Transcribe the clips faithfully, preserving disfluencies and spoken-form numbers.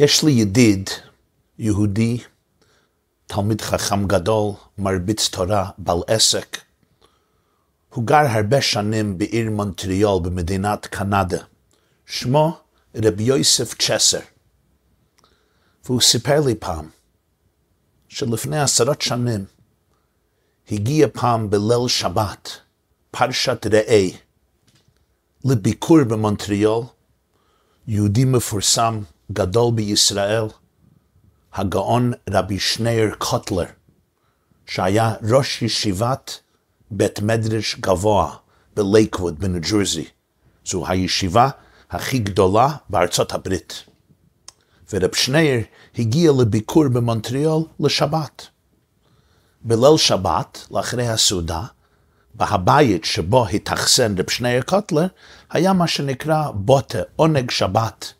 יש לי ידיד, יהודי, תלמיד חכם גדול, מרביץ תורה, בעל עסק. הוא גר הרבה שנים בעיר מונטריאול במדינת קנדה. שמו רבי יוסף צ'סר. והוא סיפר לי פעם, שלפני עשרות שנים, הגיע פעם בליל שבת, פרשת ראי, לביקור במונטריאול, יהודי מפורסם, גדול בישראל, הגאון רבי שניאור קוטלר, שהיה ראש ישיבת בית מדרש גבוה בלייקווד בניו ג'רזי. זו הישיבה הכי גדולה בארצות הברית. ורב שניאור הגיע לביקור במונטריאול לשבת. בליל שבת, לאחרי הסעודה, בהבית שבו התאכסן רב שניאור קוטלר, היה מה שנקרא בוטה, עונג שבת.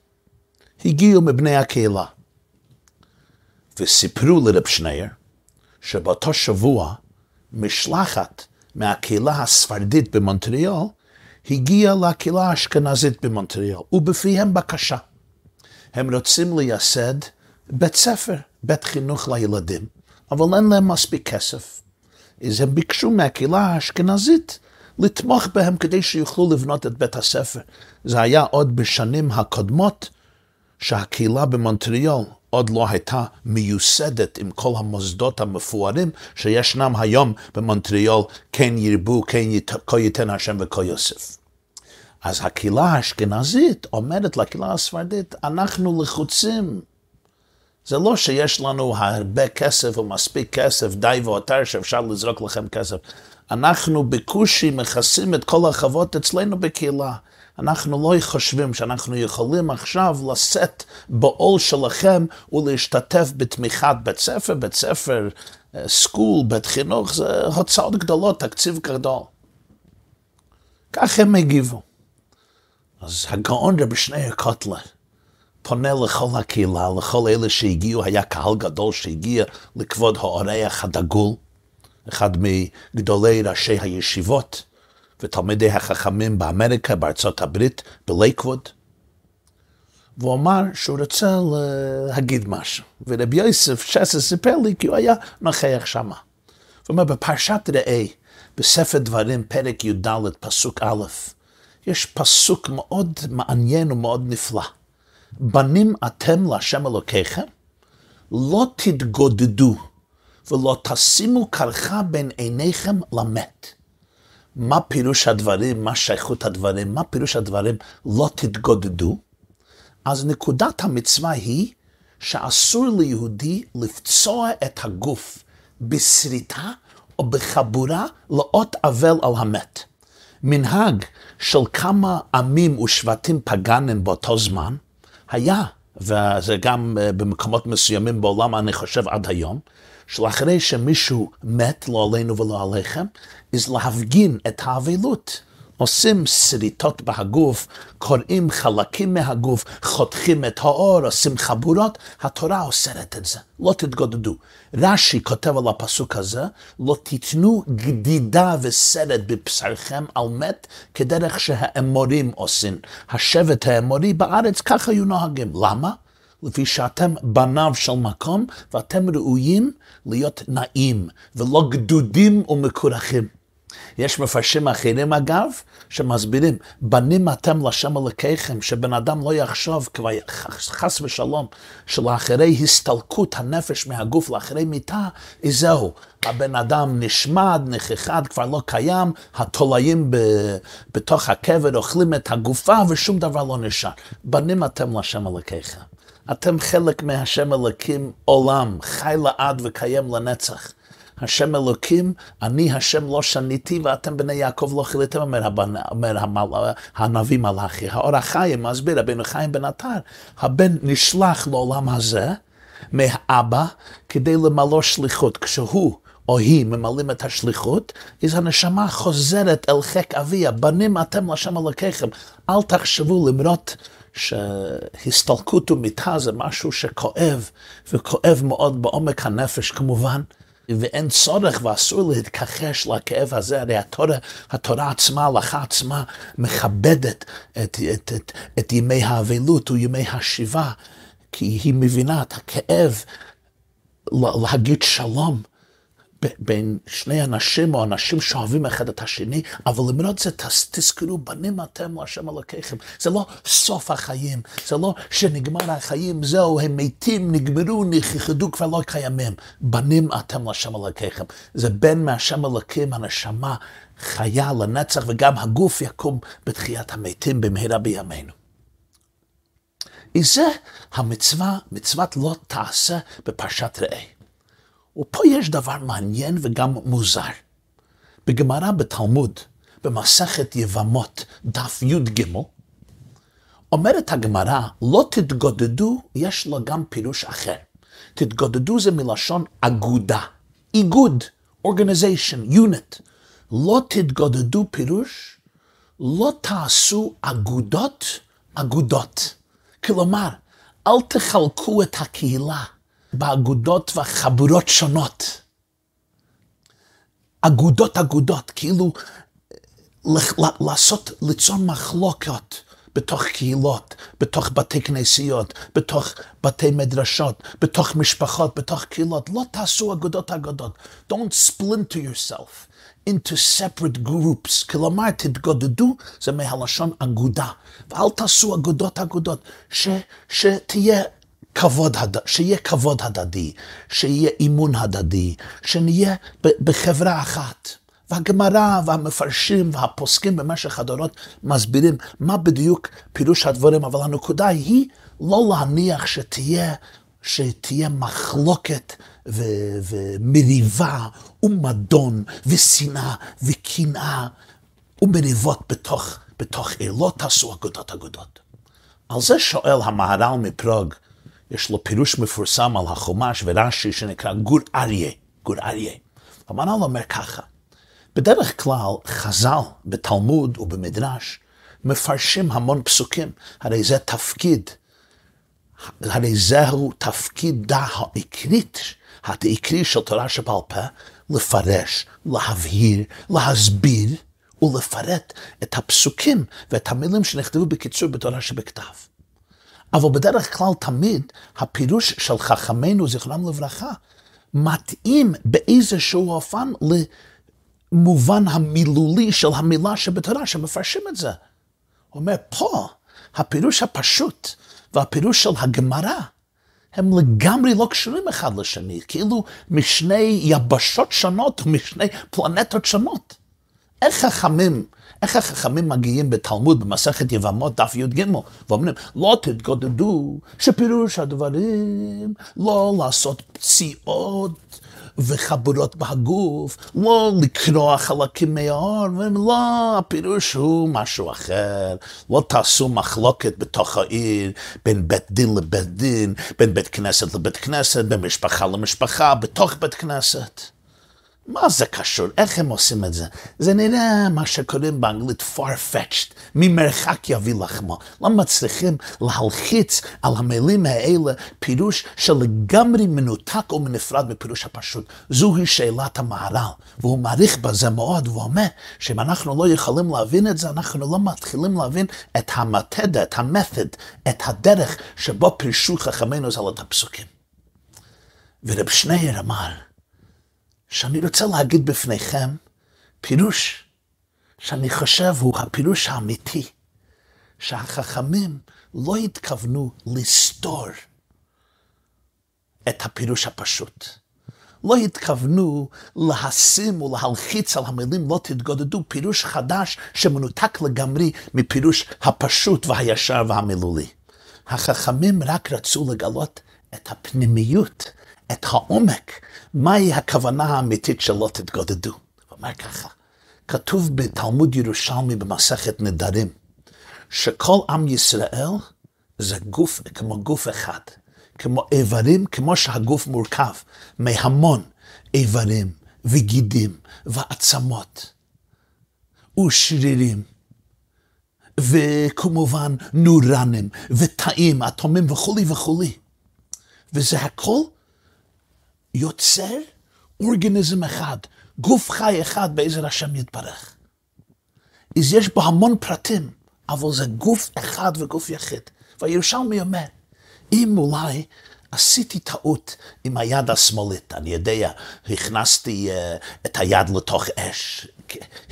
הגיעו מבני הקהילה. וסיפרו לרב שניאור שבאותו שבוע משלחת מהקהילה הספרדית במונטריאול הגיעה לקהילה האשכנזית במונטריאול, ובפיהם בקשה. הם רוצים לייסד בית ספר, בית חינוך לילדים, אבל אין להם מספיק כסף. אז הם ביקשו מהקהילה האשכנזית לתמוך בהם כדי שיוכלו לבנות את בית הספר. זה היה עוד בשנים הקודמות שהקהילה במונטריאול עוד לא הייתה מיוסדת עם כל המוסדות המפוארים שישנם היום במונטריאול, כן ירבו, כן ייתן השם וכה יוסף. אז הקהילה האשכנזית אומרת לקהילה הספרדית, אנחנו לחוצים. זה לא שיש לנו הרבה כסף ומספיק כסף, די ואותר שאפשר לזרוק לכם כסף. אנחנו בקושי מכסים את כל החובות אצלנו בקהילה. אנחנו לא חושבים שאנחנו יכולים עכשיו לשאת בעול שלכם ולהשתתף בתמיכת בית ספר, בית ספר, סקול, בית חינוך, זה הוצאות גדולות, תקציב גדול. כך הם הגיבו. אז הגאון רבי שניאור קוטלר פונה לכל הקהילה, לכל אלה שהגיעו, היה קהל גדול שהגיע לכבוד האורח הדגול, אחד מגדולי ראשי הישיבות, ותלמידי החכמים באמריקה, בארצות הברית, בלייקווד. והוא אמר שהוא רוצה להגיד משהו. ורבי יוסף צ'סר סיפר לי כי הוא היה נוכח שמה. הוא אומר, בפרשת ראי, בספר דברים, פרק י"ד, פסוק א', יש פסוק מאוד מעניין ומאוד נפלא. בנים אתם להשם אלוקיכם, לא תתגודדו ולא תשימו קרחה בין עיניכם למת. מה פירוש הדברים, מה שייכות הדברים, מה פירוש הדברים, לא תתגודדו. אז נקודת המצווה היא שאסור ליהודי לפצוע את הגוף בסריטה או בחבורה לאות אבל על המת. מנהג של כמה עמים ושבטים פגנים באותו זמן היה, וזה גם במקומות מסוימים בעולם אני חושב עד היום, שלאחרי שמישהו מת, לא עלינו ולא עליכם, אז להפגין את האבלות. עושים שריטות בהגוף, קוראים חלקים מהגוף, חותכים את האור, עושים חבורות. התורה אוסרת את זה, לא תתגודדו. רש"י כותב על הפסוק הזה, לא תיתנו גדידה וסרט בבשרכם על מת, כדרך שהאמורים עושים. השבט האמורי בארץ כך היו נוהגים. למה? לפי שאתם בניו של מקום, ואתם ראויים להיות נעים, ולא גדודים ומקורחים. יש מפרשים אחרים אגב, שמסבירים, בנים אתם להשם אלוקיכם, שבן אדם לא יחשוב כבר חס ושלום, שלאחרי הסתלקות הנפש מהגוף, לאחרי מיטה, זהו, הבן אדם נשמד, נכחד, כבר לא קיים, התולעים ב, בתוך הקבר אוכלים את הגופה, ושום דבר לא נשאר. בנים אתם להשם אלוקיכם. אתם חלק מהשם אלוקים עולם, חי לעד וקיים לנצח. השם אלוקים, אני השם לא שניתי, ואתם בני יעקב לא חיליתם, אומר, אומר המל, הנביא מלאכי. האור החיים מסביר, רבינו חיים בן עטר, הבן נשלח לעולם הזה מאבא כדי למלא שליחות. כשהוא או היא ממלאים את השליחות, אז הנשמה חוזרת אל חק אביה, בנים אתם לשם אלוקיכם, אל תחשבו למרות שהסתלקות ומיתה זה משהו שכואב, וכואב מאוד בעומק הנפש כמובן, ואין צורך ואסור להתכחש לכאב הזה, הרי התורה, התורה עצמה, ההלכה עצמה, מכבדת את, את, את, את ימי האבלות וימי השיבה, כי היא מבינה את הכאב להגיד שלום בין שני אנשים או אנשים שאוהבים אחד את השני, אבל למרות זה תזכרו, בנים אתם להשם אלוקיכם. זה לא סוף החיים, זה לא שנגמר החיים, זהו, הם מתים, נגמרו, נכחדו כבר לא קיימים. בנים אתם להשם אלוקיכם. זה בין מהשם אלוקים, הנשמה חיה לנצח, וגם הגוף יקום בתחיית המתים במהרה בימינו. זה המצווה, מצוות לא תעשה בפרשת ראה. ופה יש דבר מעניין וגם מוזר. בגמרא בתלמוד, במסכת יבמות, דף י' ג', אומרת הגמרא, לא תתגודדו, יש לו גם פירוש אחר. תתגודדו זה מלשון אגודה, איגוד, organization, unit. לא תתגודדו פירוש, לא תעשו אגודות, אגודות. כלומר, אל תחלקו את הקהילה באגודות וחבורות שונות. אגודות אגודות, כאילו לעשות, ליצור מחלוקות בתוך קהילות, בתוך בתי כנסיות, בתוך בתי מדרשות, בתוך משפחות, בתוך קהילות. לא תעשו אגודות אגודות. Don't splinter yourself into separate groups. כלומר, תתגודדו, זה מהלשון אגודה. ואל תעשו אגודות אגודות, ש, שתהיה כבוד, שיהיה כבוד הדדי, שיהיה אימון הדדי, שנהיה בחברה אחת. והגמרא והמפרשים והפוסקים במשך הדורות מסבירים מה בדיוק פירוש הדברים, אבל הנקודה היא לא להניח שתהיה, שתהיה מחלוקת ו- ומריבה ומדון ושנאה וקנאה ומריבות בתוך, בתוך עיר. לא תעשו אגודות אגודות. על זה שואל המהר"ל מפראג, יש לו פירוש מפורסם על החומש ורש"י שנקרא גור אריה, גור אריה. המהר"ל אומר ככה, בדרך כלל חז"ל בתלמוד ובמדרש מפרשים המון פסוקים, הרי זה תפקיד, הרי זהו תפקידה העיקרית, העיקרי של תורה שבעל פה, לפרש, להבהיר, להסביר ולפרט את הפסוקים ואת המילים שנכתבו בקיצור בתורה שבכתב. אבל בדרך כלל תמיד הפירוש של חכמינו זכרם לברכה מתאים באיזשהו אופן למובן המילולי של המילה שבתורה שמפרשים את זה. הוא אומר, פה הפירוש הפשוט והפירוש של הגמרא הם לגמרי לא קשורים אחד לשני, כאילו משני יבשות שונות, משני פלנטות שונות. איך החכמים, איך החכמים מגיעים בתלמוד במסכת יבמות דף י' ג' ואומרים לא תתגודדו, שפירוש הדברים לא לעשות פציעות וחבורות בהגוף, לא לקרוע חלקים מהעור, לא, הפירוש הוא משהו אחר. לא תעשו מחלוקת בתוך העיר, בין בית דין לבית דין, בין בית כנסת לבית כנסת, בין משפחה למשפחה, בתוך בית כנסת. מה זה קשור? איך הם עושים את זה? זה נראה מה שקוראים באנגלית far-fetched, ממרחק יביא לחמו. למה צריכים להלחיץ על המילים האלה פירוש שלגמרי מנותק ומנפרד מפירוש הפשוט? זוהי שאלת המהר"ל, והוא מעריך בזה מאוד, והוא אומר שאם אנחנו לא יכולים להבין את זה, אנחנו לא מתחילים להבין את המתודה, את המתוד, את הדרך שבו פירשו חכמינו ז"ל את הפסוקים. ורב שניאור אמר, שאני רוצה להגיד בפניכם פירוש שאני חושב הוא הפירוש האמיתי, שהחכמים לא התכוונו לסתור את הפירוש הפשוט. לא התכוונו להשים ולהלחיץ על המילים לא תתגודדו פירוש חדש שמנותק לגמרי מפירוש הפשוט והישר והמילולי. החכמים רק רצו לגלות את הפנימיות, את העומק, מהי הכוונה האמיתית שלא תתגודדו. הוא אומר ככה, כתוב בתלמוד ירושלמי במסכת נדרים, שכל עם ישראל זה גוף כמו גוף אחד, כמו איברים, כמו שהגוף מורכב, מהמון איברים וגידים ועצמות ושרירים, וכמובן נורנים ותאים, אטומים וכולי וכולי. וזה הכל יוצר אורגניזם אחד, גוף חי אחד בעזר השם יתברך. אז יש בו המון פרטים, אבל זה גוף אחד וגוף יחיד. והירושלמי אומר, אם אולי עשיתי טעות עם היד השמאלית, אני יודע, הכנסתי uh, את היד לתוך אש,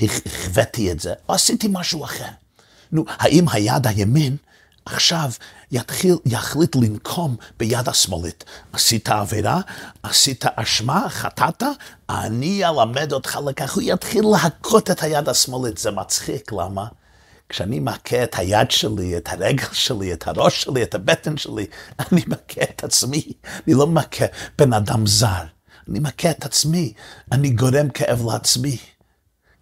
הכוויתי את זה, או עשיתי משהו אחר. נו, האם היד הימין עכשיו יתחיל, יחליט לנקום ביד השמאלית? עשית עבירה, עשית אשמה, חטאת, אני אלמד אותך לכך, הוא יתחיל להכות את היד השמאלית. זה מצחיק, למה? כשאני מכה את היד שלי, את הרגל שלי, את הראש שלי, את הבטן שלי, אני מכה את עצמי. אני לא מכה בן אדם זר. אני מכה את עצמי. אני גורם כאב לעצמי.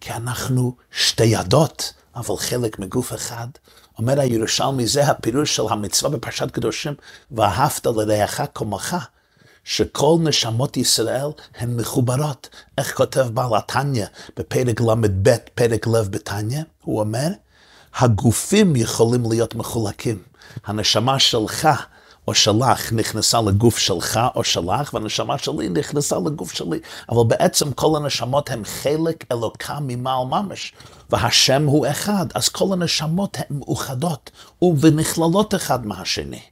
כי אנחנו שתי ידות, אבל חלק מגוף אחד. אומר הירושלמי, זה הפירוש של המצווה בפרשת קדושים, ואהבת לרעך כמוך, שכל נשמות ישראל הן מחוברות. איך כותב בעל התניא בפרק למד ב' פרק לב בתניא? הוא אומר, הגופים יכולים להיות מחולקים. הנשמה שלך או שלך נכנסה לגוף שלך או שלך, והנשמה שלי נכנסה לגוף שלי. אבל בעצם כל הנשמות הם חלק אלוקה ממעל ממש. והשם הוא אחד, אז כל הנשמות הן מאוחדות ונכללות אחד מהשני.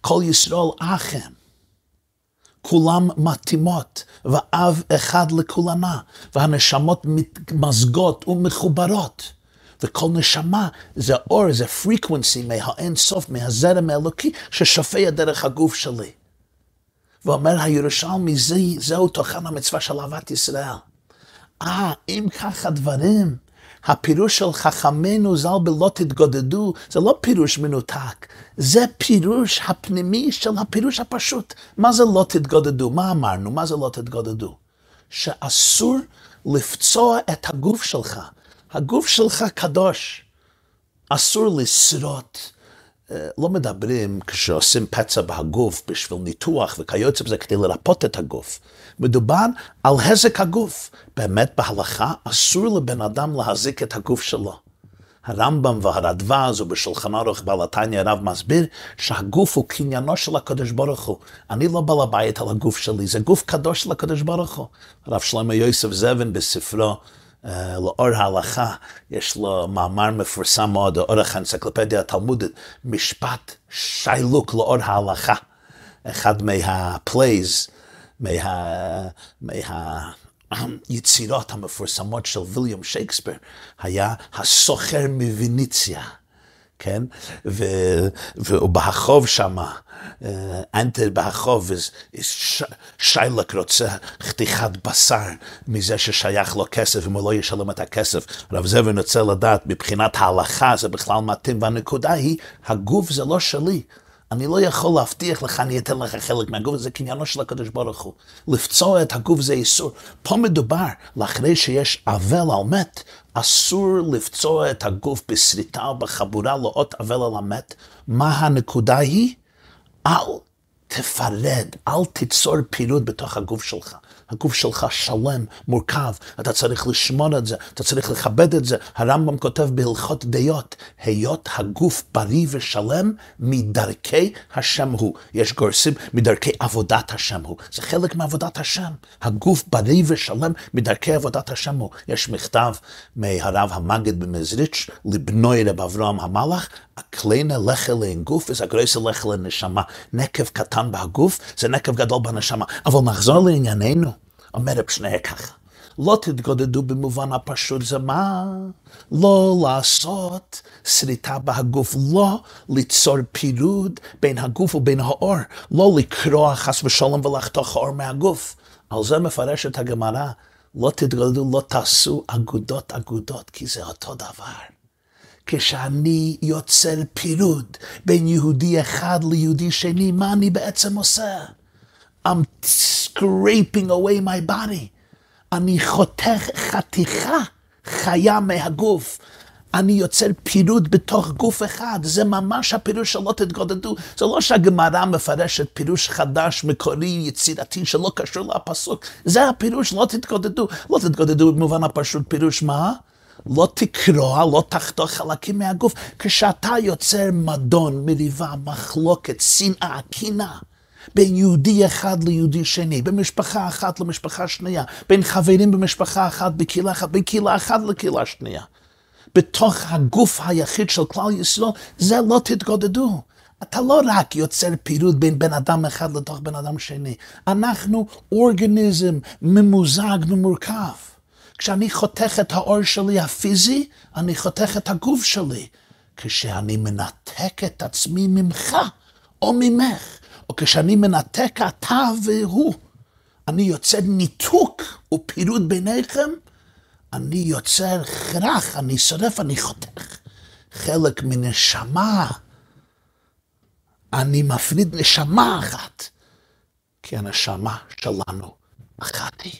כל ישראל אחים. כולם מתאימות, ואב אחד לכולנה. והנשמות מתמזגות ומחוברות. וכל נשמה זה אור, זה פריקוונסי מהאין סוף, מהזרם האלוקי, ששופע דרך הגוף שלי. ואומר הירושלמי, זה, זהו תוכן המצווה של אהבת ישראל. אה, אם כך הדברים, הפירוש של חכמינו ז"ל בלא תתגודדו, זה לא פירוש מנותק, זה פירוש הפנימי של הפירוש הפשוט. מה זה לא תתגודדו? מה אמרנו? מה זה לא תתגודדו? שאסור לפצוע את הגוף שלך. הגוף שלך קדוש, אסור לשרוט. לא מדברים כשעושים פצע בהגוף בשביל ניתוח וכיוצא בזה כדי לרפות את הגוף. מדובר על הזק הגוף. באמת בהלכה אסור לבן אדם להזיק את הגוף שלו. הרמב"ם והרדב"ז ובשולחן ארוך בעל התניא הרב מסביר שהגוף הוא קניינו של הקדוש ברוך הוא. אני לא בעל הבית על הגוף שלי, זה גוף קדוש של הקדוש ברוך הוא. הרב שלמה יוסף זבן בספרו Uh, לאור ההלכה, יש לו מאמר מפורסם מאוד, אורך האנציקלופדיה התלמודית, משפט שיילוק לאור ההלכה. אחד מהפלייז, מה, מה, היצירות המפורסמות של ויליאם שייקספיר, היה הסוחר מוויניציה. כן? ובהחוב שמה, אנטר בהחוב, שיילק רוצה חתיכת בשר מזה ששייך לו כסף, אם הוא לא ישלם את הכסף. רב זבן רוצה לדעת, מבחינת ההלכה זה בכלל מתאים, והנקודה היא, הגוף זה לא שלי. אני לא יכול להבטיח לך, אני אתן לך חלק מהגוף, זה קניינו של הקדוש ברוך הוא. לפצוע את הגוף זה איסור. פה מדובר, לאחרי שיש אבל על מת, אסור לפצוע את הגוף בסריטה או בחבורה, לאות אבל על המת. מה הנקודה היא? אל תפרד, אל תיצור פירוד בתוך הגוף שלך. הגוף שלך שלם, מורכב, אתה צריך לשמור את זה, אתה צריך לכבד את זה. הרמב"ם כותב בהלכות דעות, היות הגוף בריא ושלם מדרכי השם הוא. יש גורסים מדרכי עבודת השם הוא. זה חלק מעבודת השם. הגוף בריא ושלם מדרכי עבודת השם הוא. יש מכתב מהרב המגיד במזריץ' לבנוי רב אברהם המלאך, הקליינה לך אליין גוף וזה גרייסה לך אליין נשמה. נקב קטן בהגוף זה נקב גדול בנשמה. אבל נחזור לענייננו. אומרת שנייה ככה, לא תתגודדו במובן הפשוט זה מה? לא לעשות שריטה בהגוף, לא ליצור פירוד בין הגוף ובין האור, לא לקרוע חס ושלום ולחתוך האור מהגוף. על זה מפרשת הגמרא, לא תתגודדו, לא תעשו אגודות אגודות, כי זה אותו דבר. כשאני יוצר פירוד בין יהודי אחד ליהודי שני, מה אני בעצם עושה? I'm scraping away my body. אני חותך חתיכה חיה מהגוף. אני יוצר פירוד בתוך גוף אחד. זה ממש הפירוש שלא תתגודדו. זה לא שהגמרא מפרשת פירוש חדש, מקורי, יצירתי, שלא קשור לפסוק. זה הפירוש לא תתגודדו. לא תתגודדו במובן הפשוט פירוש מה? לא תקרוע, לא תחתוך חלקים מהגוף. כשאתה יוצר מדון, מריבה, מחלוקת, שנאה, קינה, בין יהודי אחד ליהודי שני, בין משפחה אחת למשפחה שנייה, בין חברים במשפחה אחת, בקהילה אחת, בין קהילה אחת לקהילה שנייה. בתוך הגוף היחיד של כלל ישראל, זה לא תתגודדו. אתה לא רק יוצר פירוד בין בן אדם אחד לתוך בן אדם שני. אנחנו אורגניזם ממוזג ומורכב. כשאני חותך את האור שלי הפיזי, אני חותך את הגוף שלי. כשאני מנתק את עצמי ממך או ממך, או כשאני מנתק אתה והוא, אני יוצר ניתוק ופירוד ביניכם, אני יוצר חרך, אני שורף, אני חותך. חלק מנשמה, אני מפריד נשמה אחת, כי הנשמה שלנו אחת היא.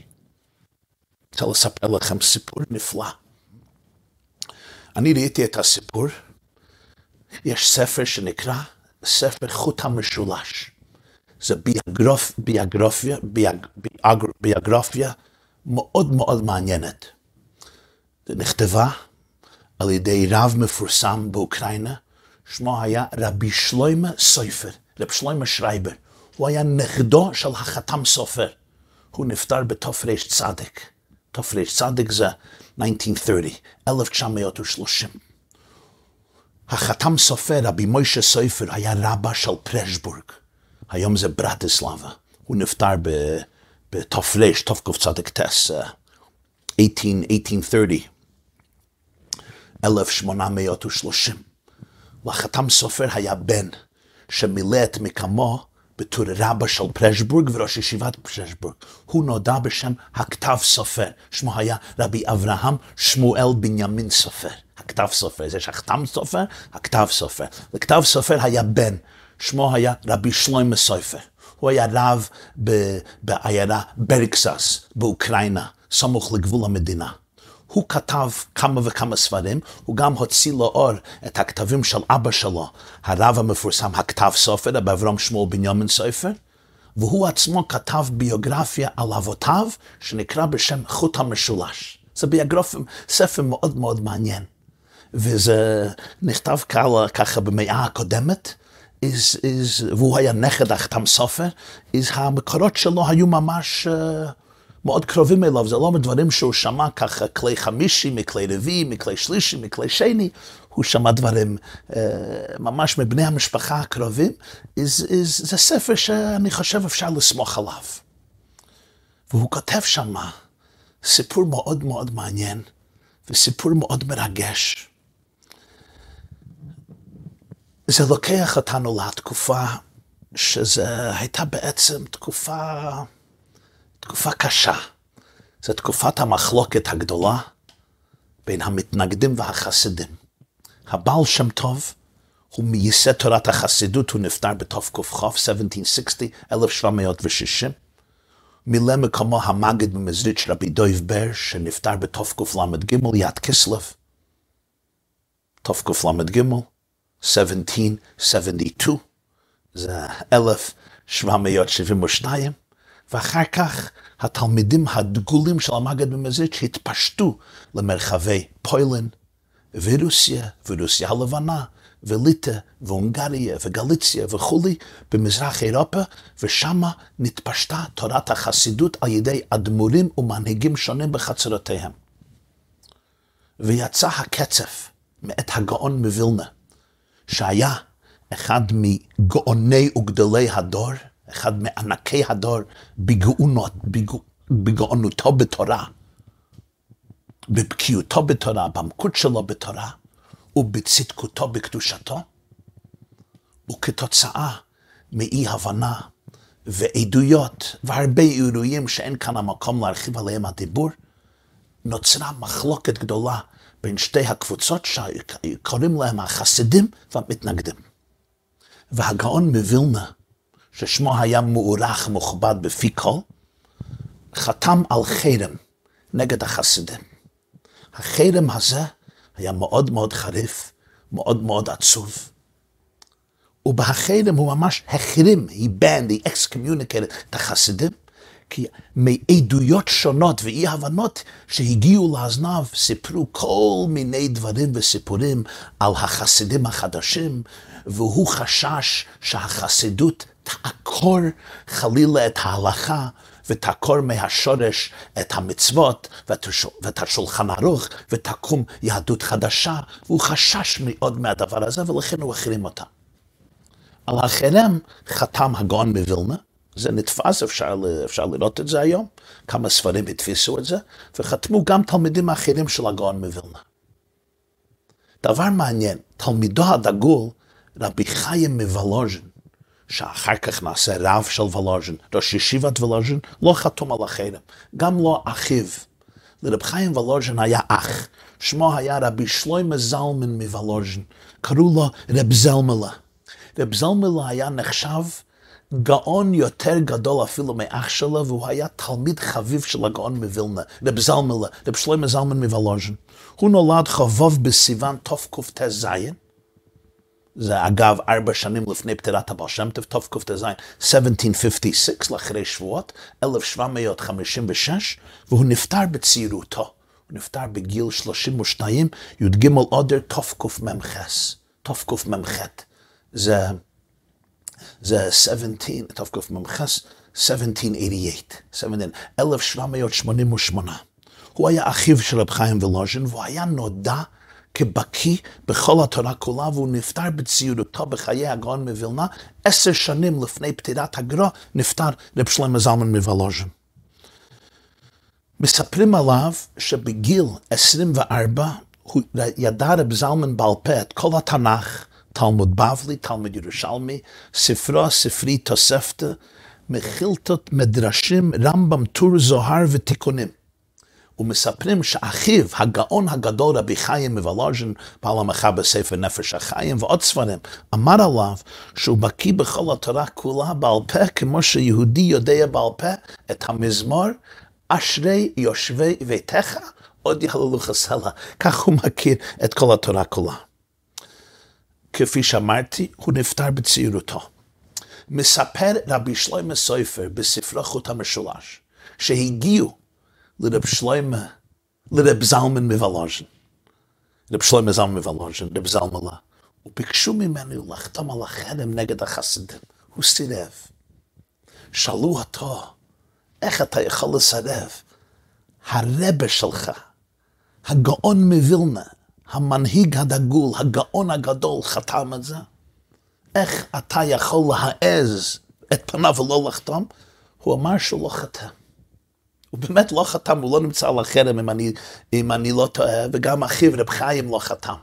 אני רוצה לספר לכם סיפור נפלא. אני ראיתי את הסיפור. יש ספר שנקרא ספר חוט המשולש. זה ביוגרפ, ביוגרפיה, ביוג, ביוג, ביוגרפיה מאוד מאוד מעניינת. זה נכתבה על ידי רב מפורסם באוקראינה, שמו היה רבי שלוימה סופר, רב שלוימה שרייבר. הוא היה נכדו של החתם סופר. הוא נפטר בתר"ש צדיק. תר"ש צדיק זה אלף תשע מאות שלושים, אלף תשע מאות שלושים. החתם סופר, רבי מוישה סופר, היה רבא של פרשבורג. היום זה ברטיסלבה. הוא נפטר בתר"ש, תר"ש צדיק תס, אלף שמונה מאות שלושים. אלף שמונה מאות שלושים. לחתם סופר היה בן שמילא את מקומו בתור רבא של פרשבורג וראש ישיבת פרשבורג. הוא נודע בשם הכתב סופר. שמו היה רבי אברהם שמואל בנימין סופר. הכתב סופר. יש החתם סופר, הכתב סופר. לכתב סופר היה בן. שמו היה רבי שלוימה סופר. הוא היה רב בעיירה ברקסס באוקראינה, סמוך לגבול המדינה. הוא כתב כמה וכמה ספרים, הוא גם הוציא לאור את הכתבים של אבא שלו, הרב המפורסם, הכתב סופר, רבי אברהם שמואל בנימין סופר, והוא עצמו כתב ביוגרפיה על אבותיו, שנקרא בשם חוט המשולש. זה ביוגרפיה, ספר מאוד מאוד מעניין. וזה נכתב ככה במאה הקודמת, is, is, והוא היה נכד החתם סופר, אז המקורות שלו היו ממש מאוד קרובים אליו, זה לא מדברים שהוא שמע ככה כלי חמישי, מכלי רביעי, מכלי שלישי, מכלי שני, הוא שמע דברים אה, ממש מבני המשפחה הקרובים, אז, אז, זה ספר שאני חושב אפשר לסמוך עליו. והוא כותב שמה סיפור מאוד מאוד מעניין, וסיפור מאוד מרגש. זה לוקח אותנו לתקופה שזה הייתה בעצם תקופה תקופה קשה. זו תקופת המחלוקת הגדולה בין המתנגדים והחסידים. הבעל שם טוב, הוא מייסד תורת החסידות, הוא נפטר בתק"ח, אלף שבע מאות שישים, אלף שבע מאות ושישים. מילא מקומו המגיד ממזריץ' רבי דויב בר, שנפטר בתק"ג, יד כסלו. תק"ג, אלף שבע מאות שבעים ושתיים, זה אלף שבע מאות שבעים ושתיים. ואחר כך התלמידים הדגולים של המגד ממזריץ' התפשטו למרחבי פולין ורוסיה ורוסיה הלבנה וליטא והונגריה וגליציה וכולי במזרח אירופה, ושמה נתפשטה תורת החסידות על ידי אדמו"רים ומנהיגים שונים בחצרותיהם. ויצא הקצף מאת הגאון מווילנה, שהיה אחד מגאוני וגדלי הדור, אחד מענקי הדור בגאונות, בגא, בגאונותו בתורה, בבקיאותו בתורה, במקוד שלו בתורה, ובצדקותו בקדושתו, וכתוצאה מאי הבנה ועדויות והרבה אירועים שאין כאן המקום להרחיב עליהם הדיבור, נוצרה מחלוקת גדולה בין שתי הקבוצות שקוראים להם החסידים והמתנגדים. והגאון מווילנה, ששמו היה מאורח מוכבד בפי כל, חתם על חרם נגד החסידים. החרם הזה היה מאוד מאוד חריף, מאוד מאוד עצוב. ובהחרם הוא ממש החרים, he banned, he excommunicated את החסידים, כי מעדויות שונות ואי הבנות שהגיעו לאזניו סיפרו כל מיני דברים וסיפורים על החסידים החדשים, והוא חשש שהחסידות תעקור חלילה את ההלכה ותעקור מהשורש את המצוות ואת השולחן ערוך ותקום יהדות חדשה, והוא חשש מאוד מהדבר הזה ולכן הוא החרים אותה. על החרם חתם הגאון מווילנה, זה נתפס, אפשר, אפשר לראות את זה היום, כמה ספרים התפיסו את זה, וחתמו גם תלמידים אחרים של הגאון מווילנה. דבר מעניין, תלמידו הדגול, רבי חיים מוולוז'ין, שאחר כך נעשה רב של וולוז'ין, ראש ישיבת וולוז'ין, לא חתום על החרם, גם לא אחיו. לרב חיים וולוז'ין היה אח, שמו היה רבי שלוימה זלמן מוולוז'ין, קראו לו רב זלמלה. רב זלמלה היה נחשב גאון יותר גדול אפילו מאח שלו, והוא היה תלמיד חביב של הגאון מווילנה, רב זלמלה, רב שלוימה זלמן מוולוז'ין. הוא נולד חובב בסיוון תקט"ז, זה אגב ארבע שנים לפני פטירת הבעל שם טוב, תקט"ז, אלף שבע מאות חמישים ושש לאחרי שבועות, אלף שבע מאות חמישים ושש, והוא נפטר בצעירותו. הוא נפטר בגיל שלושים ושתיים, י"ג אדר תקמ"ח, תקמ"ח. זה, זה שבע עשרה, תקמ"ח, שבע עשרה שמונים ושמונה, אלף שבע מאות שמונים ושמונה. הוא היה אחיו של רב חיים וולוז'ין, והוא היה נודע כבקי בכל התורה כולה, והוא נפטר בצעירותו בחיי הגאון מווילנה, עשר שנים לפני פטירת הגר"א, נפטר רב שלמה זלמן מוולוז'ין. מספרים עליו שבגיל עשרים וארבע, הוא ידע רב זלמן בעל פה את כל התנ"ך, תלמוד בבלי, תלמוד ירושלמי, ספרו, ספרי תוספתא, מחילתות, מדרשים, רמב"ם, טור זוהר ותיקונים. ומספרים שאחיו, הגאון הגדול רבי חיים מוולוז'ין, בעל המחקר בספר נפש החיים ועוד ספרים, אמר עליו שהוא בקיא בכל התורה כולה בעל פה, כמו שיהודי יודע בעל פה את המזמור, אשרי יושבי ביתך, עוד יהללוך סלה. כך הוא מכיר את כל התורה כולה. כפי שאמרתי, הוא נפטר בצעירותו. מספר רבי שלמה סופר בספרו חוט המשולש, שהגיעו לרב שלמה, לרב זלמן מוולוז'ין, רב שלמה זלמן מוולוז'ין, רב זלמלה, וביקשו ממנו לחתום על החרם נגד החסידים. הוא סירב. שאלו אותו, איך אתה יכול לסרב? הרב שלך, הגאון מווילנה, המנהיג הדגול, הגאון הגדול, חתם את זה? איך אתה יכול להעז את פניו ולא לחתום? הוא אמר שהוא לא חתם. הוא באמת לא חתם, הוא לא נמצא על החרם אם אני, אם אני לא טועה, וגם אחיו רב חיים לא חתם.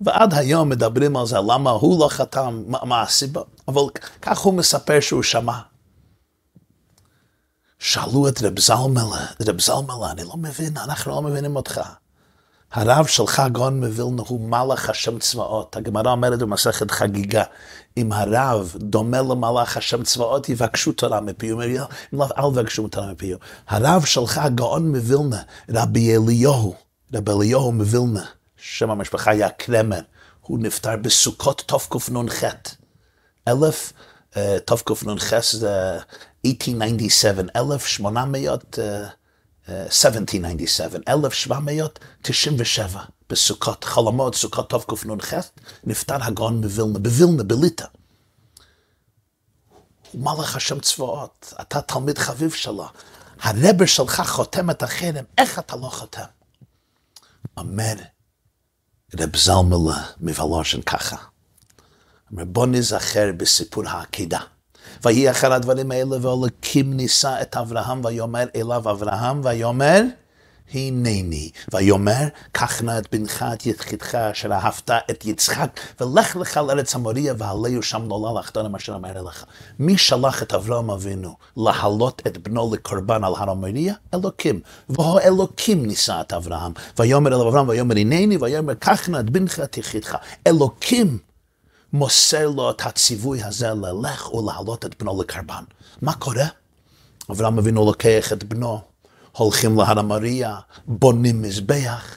ועד היום מדברים על זה, למה הוא לא חתם, מה, מה הסיבה, אבל כך הוא מספר שהוא שמע. שאלו את רב זלמלה, רב זלמלה, אני לא מבין, אנחנו לא מבינים אותך. הרב שלך הגאון מווילנה הוא מלאך השם צבאות. הגמרא אומרת במסכת חגיגה, אם הרב דומה למלאך השם צבאות, יבקשו תורה מפיו, אל יבקשו תורה מפיו. הרב שלך הגאון מווילנה, רבי אליהו, רבי אליהו מווילנה, שם המשפחה היה קרמר, הוא נפטר בסוכות תקנ"ח, אלף תקנ"ח זה אלף שמונה מאות תשעים ושבע, אלף שמונה מאות שבע עשרה תשעים ושבע, אלף שבע מאות תשעים ושבע, בסוכות, חלומות, סוכות תקנ"ח, נפטר הגאון מווילנה, בווילנה, בליטא. הוא מלך השם צבאות, אתה תלמיד חביב שלו, הרב שלך חותם את החרם, איך אתה לא חותם? אמר רב זלמלה מוולוז'ין ככה, אמר בוא נזכר בסיפור העקידה. ויהי אחר הדברים האלה, ואלוקים נישא את אברהם, ויאמר אליו אברהם, ויאמר הנני, ויאמר קח נא את בנך את יחידך אשר אהבת את יצחק, ולך לך לארץ המוריה, והעלהו שם נולד לך דונם אשר אמר אליך. מי שלח את אברהם אבינו להעלות את בנו לקורבן על הר המוריה? אלוקים. והוא אלוקים נישא את אברהם, ויאמר אליו אברהם, ויאמר הנני, ויאמר קח נא את בנך את יחידך. אלוקים מוסר לו את הציווי הזה ללך ולהעלות את בנו לקורבן. מה קורה? אברהם אבינו לוקח את בנו, הולכים להר המוריה, בונים מזבח,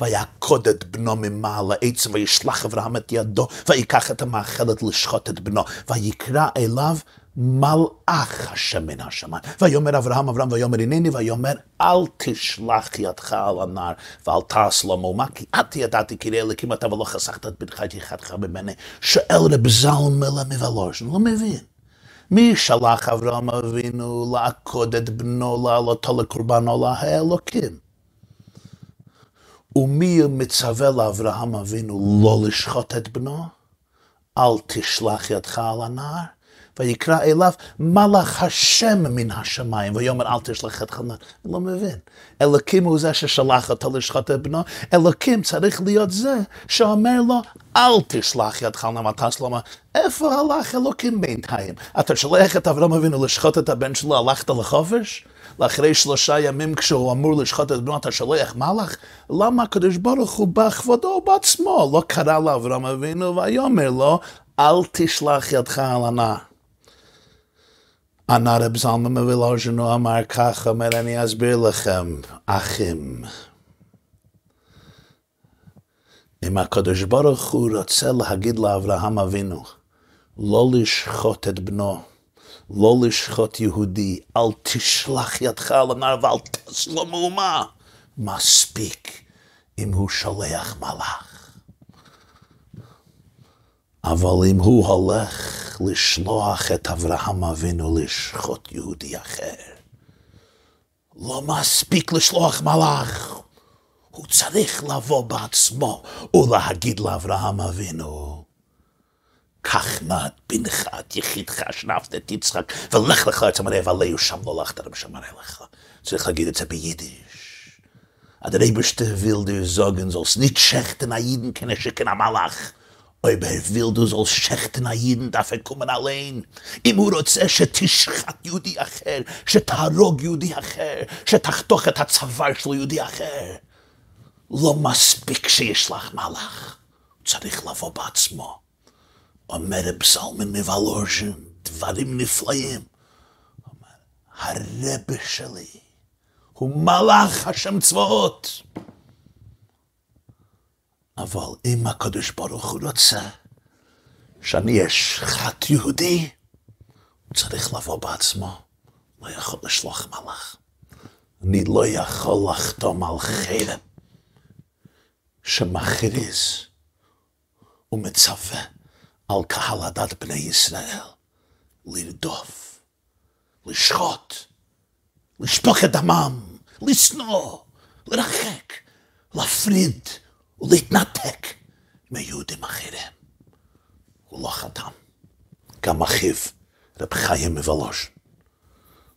ויקוד את בנו ממעל העץ, וישלח אברהם את ידו, ויקח את המאכלת לשחוט את בנו, ויקרא אליו מלאך השם מן השמיים. ויאמר אברהם אברהם, ויאמר הנני, ויאמר אל תשלח ידך על הנער ואל תעש לו מהומה, כי את ידעתי כי אלוקים אתה ולא חסכת את בנך את יחידך ממני. שואל רב זלמלה מוולוז'ין, לא מבין. מי שלח אברהם אבינו לעקוד את בנו להעלותו לקורבן עולה? האלוקים. ומי מצווה לאברהם אבינו לא לשחוט את בנו? אל תשלח ידך על הנער, ויקרא אליו מלאך השם מן השמיים, ויאמר אל תשלח ידך על הנער. אני לא מבין. אלוקים הוא זה ששלח אותו לשחוט את בנו, אלוקים צריך להיות זה שאומר לו, אל תשלח ידך על הנער. אתה שלמה, איפה הלך אלוקים בינתיים? אתה שולח את אברהם אבינו לשחוט את הבן שלו, הלכת לחופש? לאחרי שלושה ימים כשהוא אמור לשחוט את בנו, אתה שולח מלאך? למה הקדוש ברוך הוא בכבודו בעצמו לא קרא לאברהם אבינו ויאמר לו, אל תשלח ידך על הנער? הנער רב זלמן מוולאז'ינו אמר כך, אומר, אני אסביר לכם, אחים. אם הקדוש ברוך הוא רוצה להגיד לאברהם אבינו, לא לשחוט את בנו, לא לשחוט יהודי, אל תשלח ידך על הנער ואל תעשה לו מהומה. מספיק אם הוא שולח מלאך. אבל אם הוא הולך לשלוח את אברהם אבינו לשחוט יהודי אחר, לא מספיק לשלוח מלאך. הוא צריך לבוא בעצמו ולהגיד לאברהם אבינו, קח נא את בנך, את יחידך, שנאבת את יצחק, ולך לך את המראה ועליהו שם לא לך דרם שמראה לך. צריך להגיד את זה ביידיש. אדר איברשטה ויל דו זוגן זולס ניט שכתן הידן כנה שכן המלאך. אויבר ויל דו זולס שכתן הידן דף הקומן עליין. אם הוא רוצה שתשחט יהודי אחר, שתהרוג יהודי אחר, שתחתוך את הצוואר של יהודי אחר, לא מספיק שישלח מלאך. צריך לבוא בעצמו. אומר רב זלמן מוולאז'ין, דברים נפלאים. אומר, הרב שלי הוא מלאך השם צבאות. אבל אם הקדוש ברוך הוא רוצה שאני אשחט יהודי, הוא צריך לבוא בעצמו. לא יכול לשלוח מלאך. אני לא יכול לחתום על חרם שמכריז ומצווה על קהל הדת בני ישראל, לרדוף, לשחוט, לשפוך את דמם, לשנוא, לרחק, להפריד ולהתנתק מיהודים אחרים. הוא לא חתם. גם אחיו, רב חיים מוולאז'ין,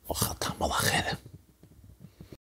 לא חתם על אחרים.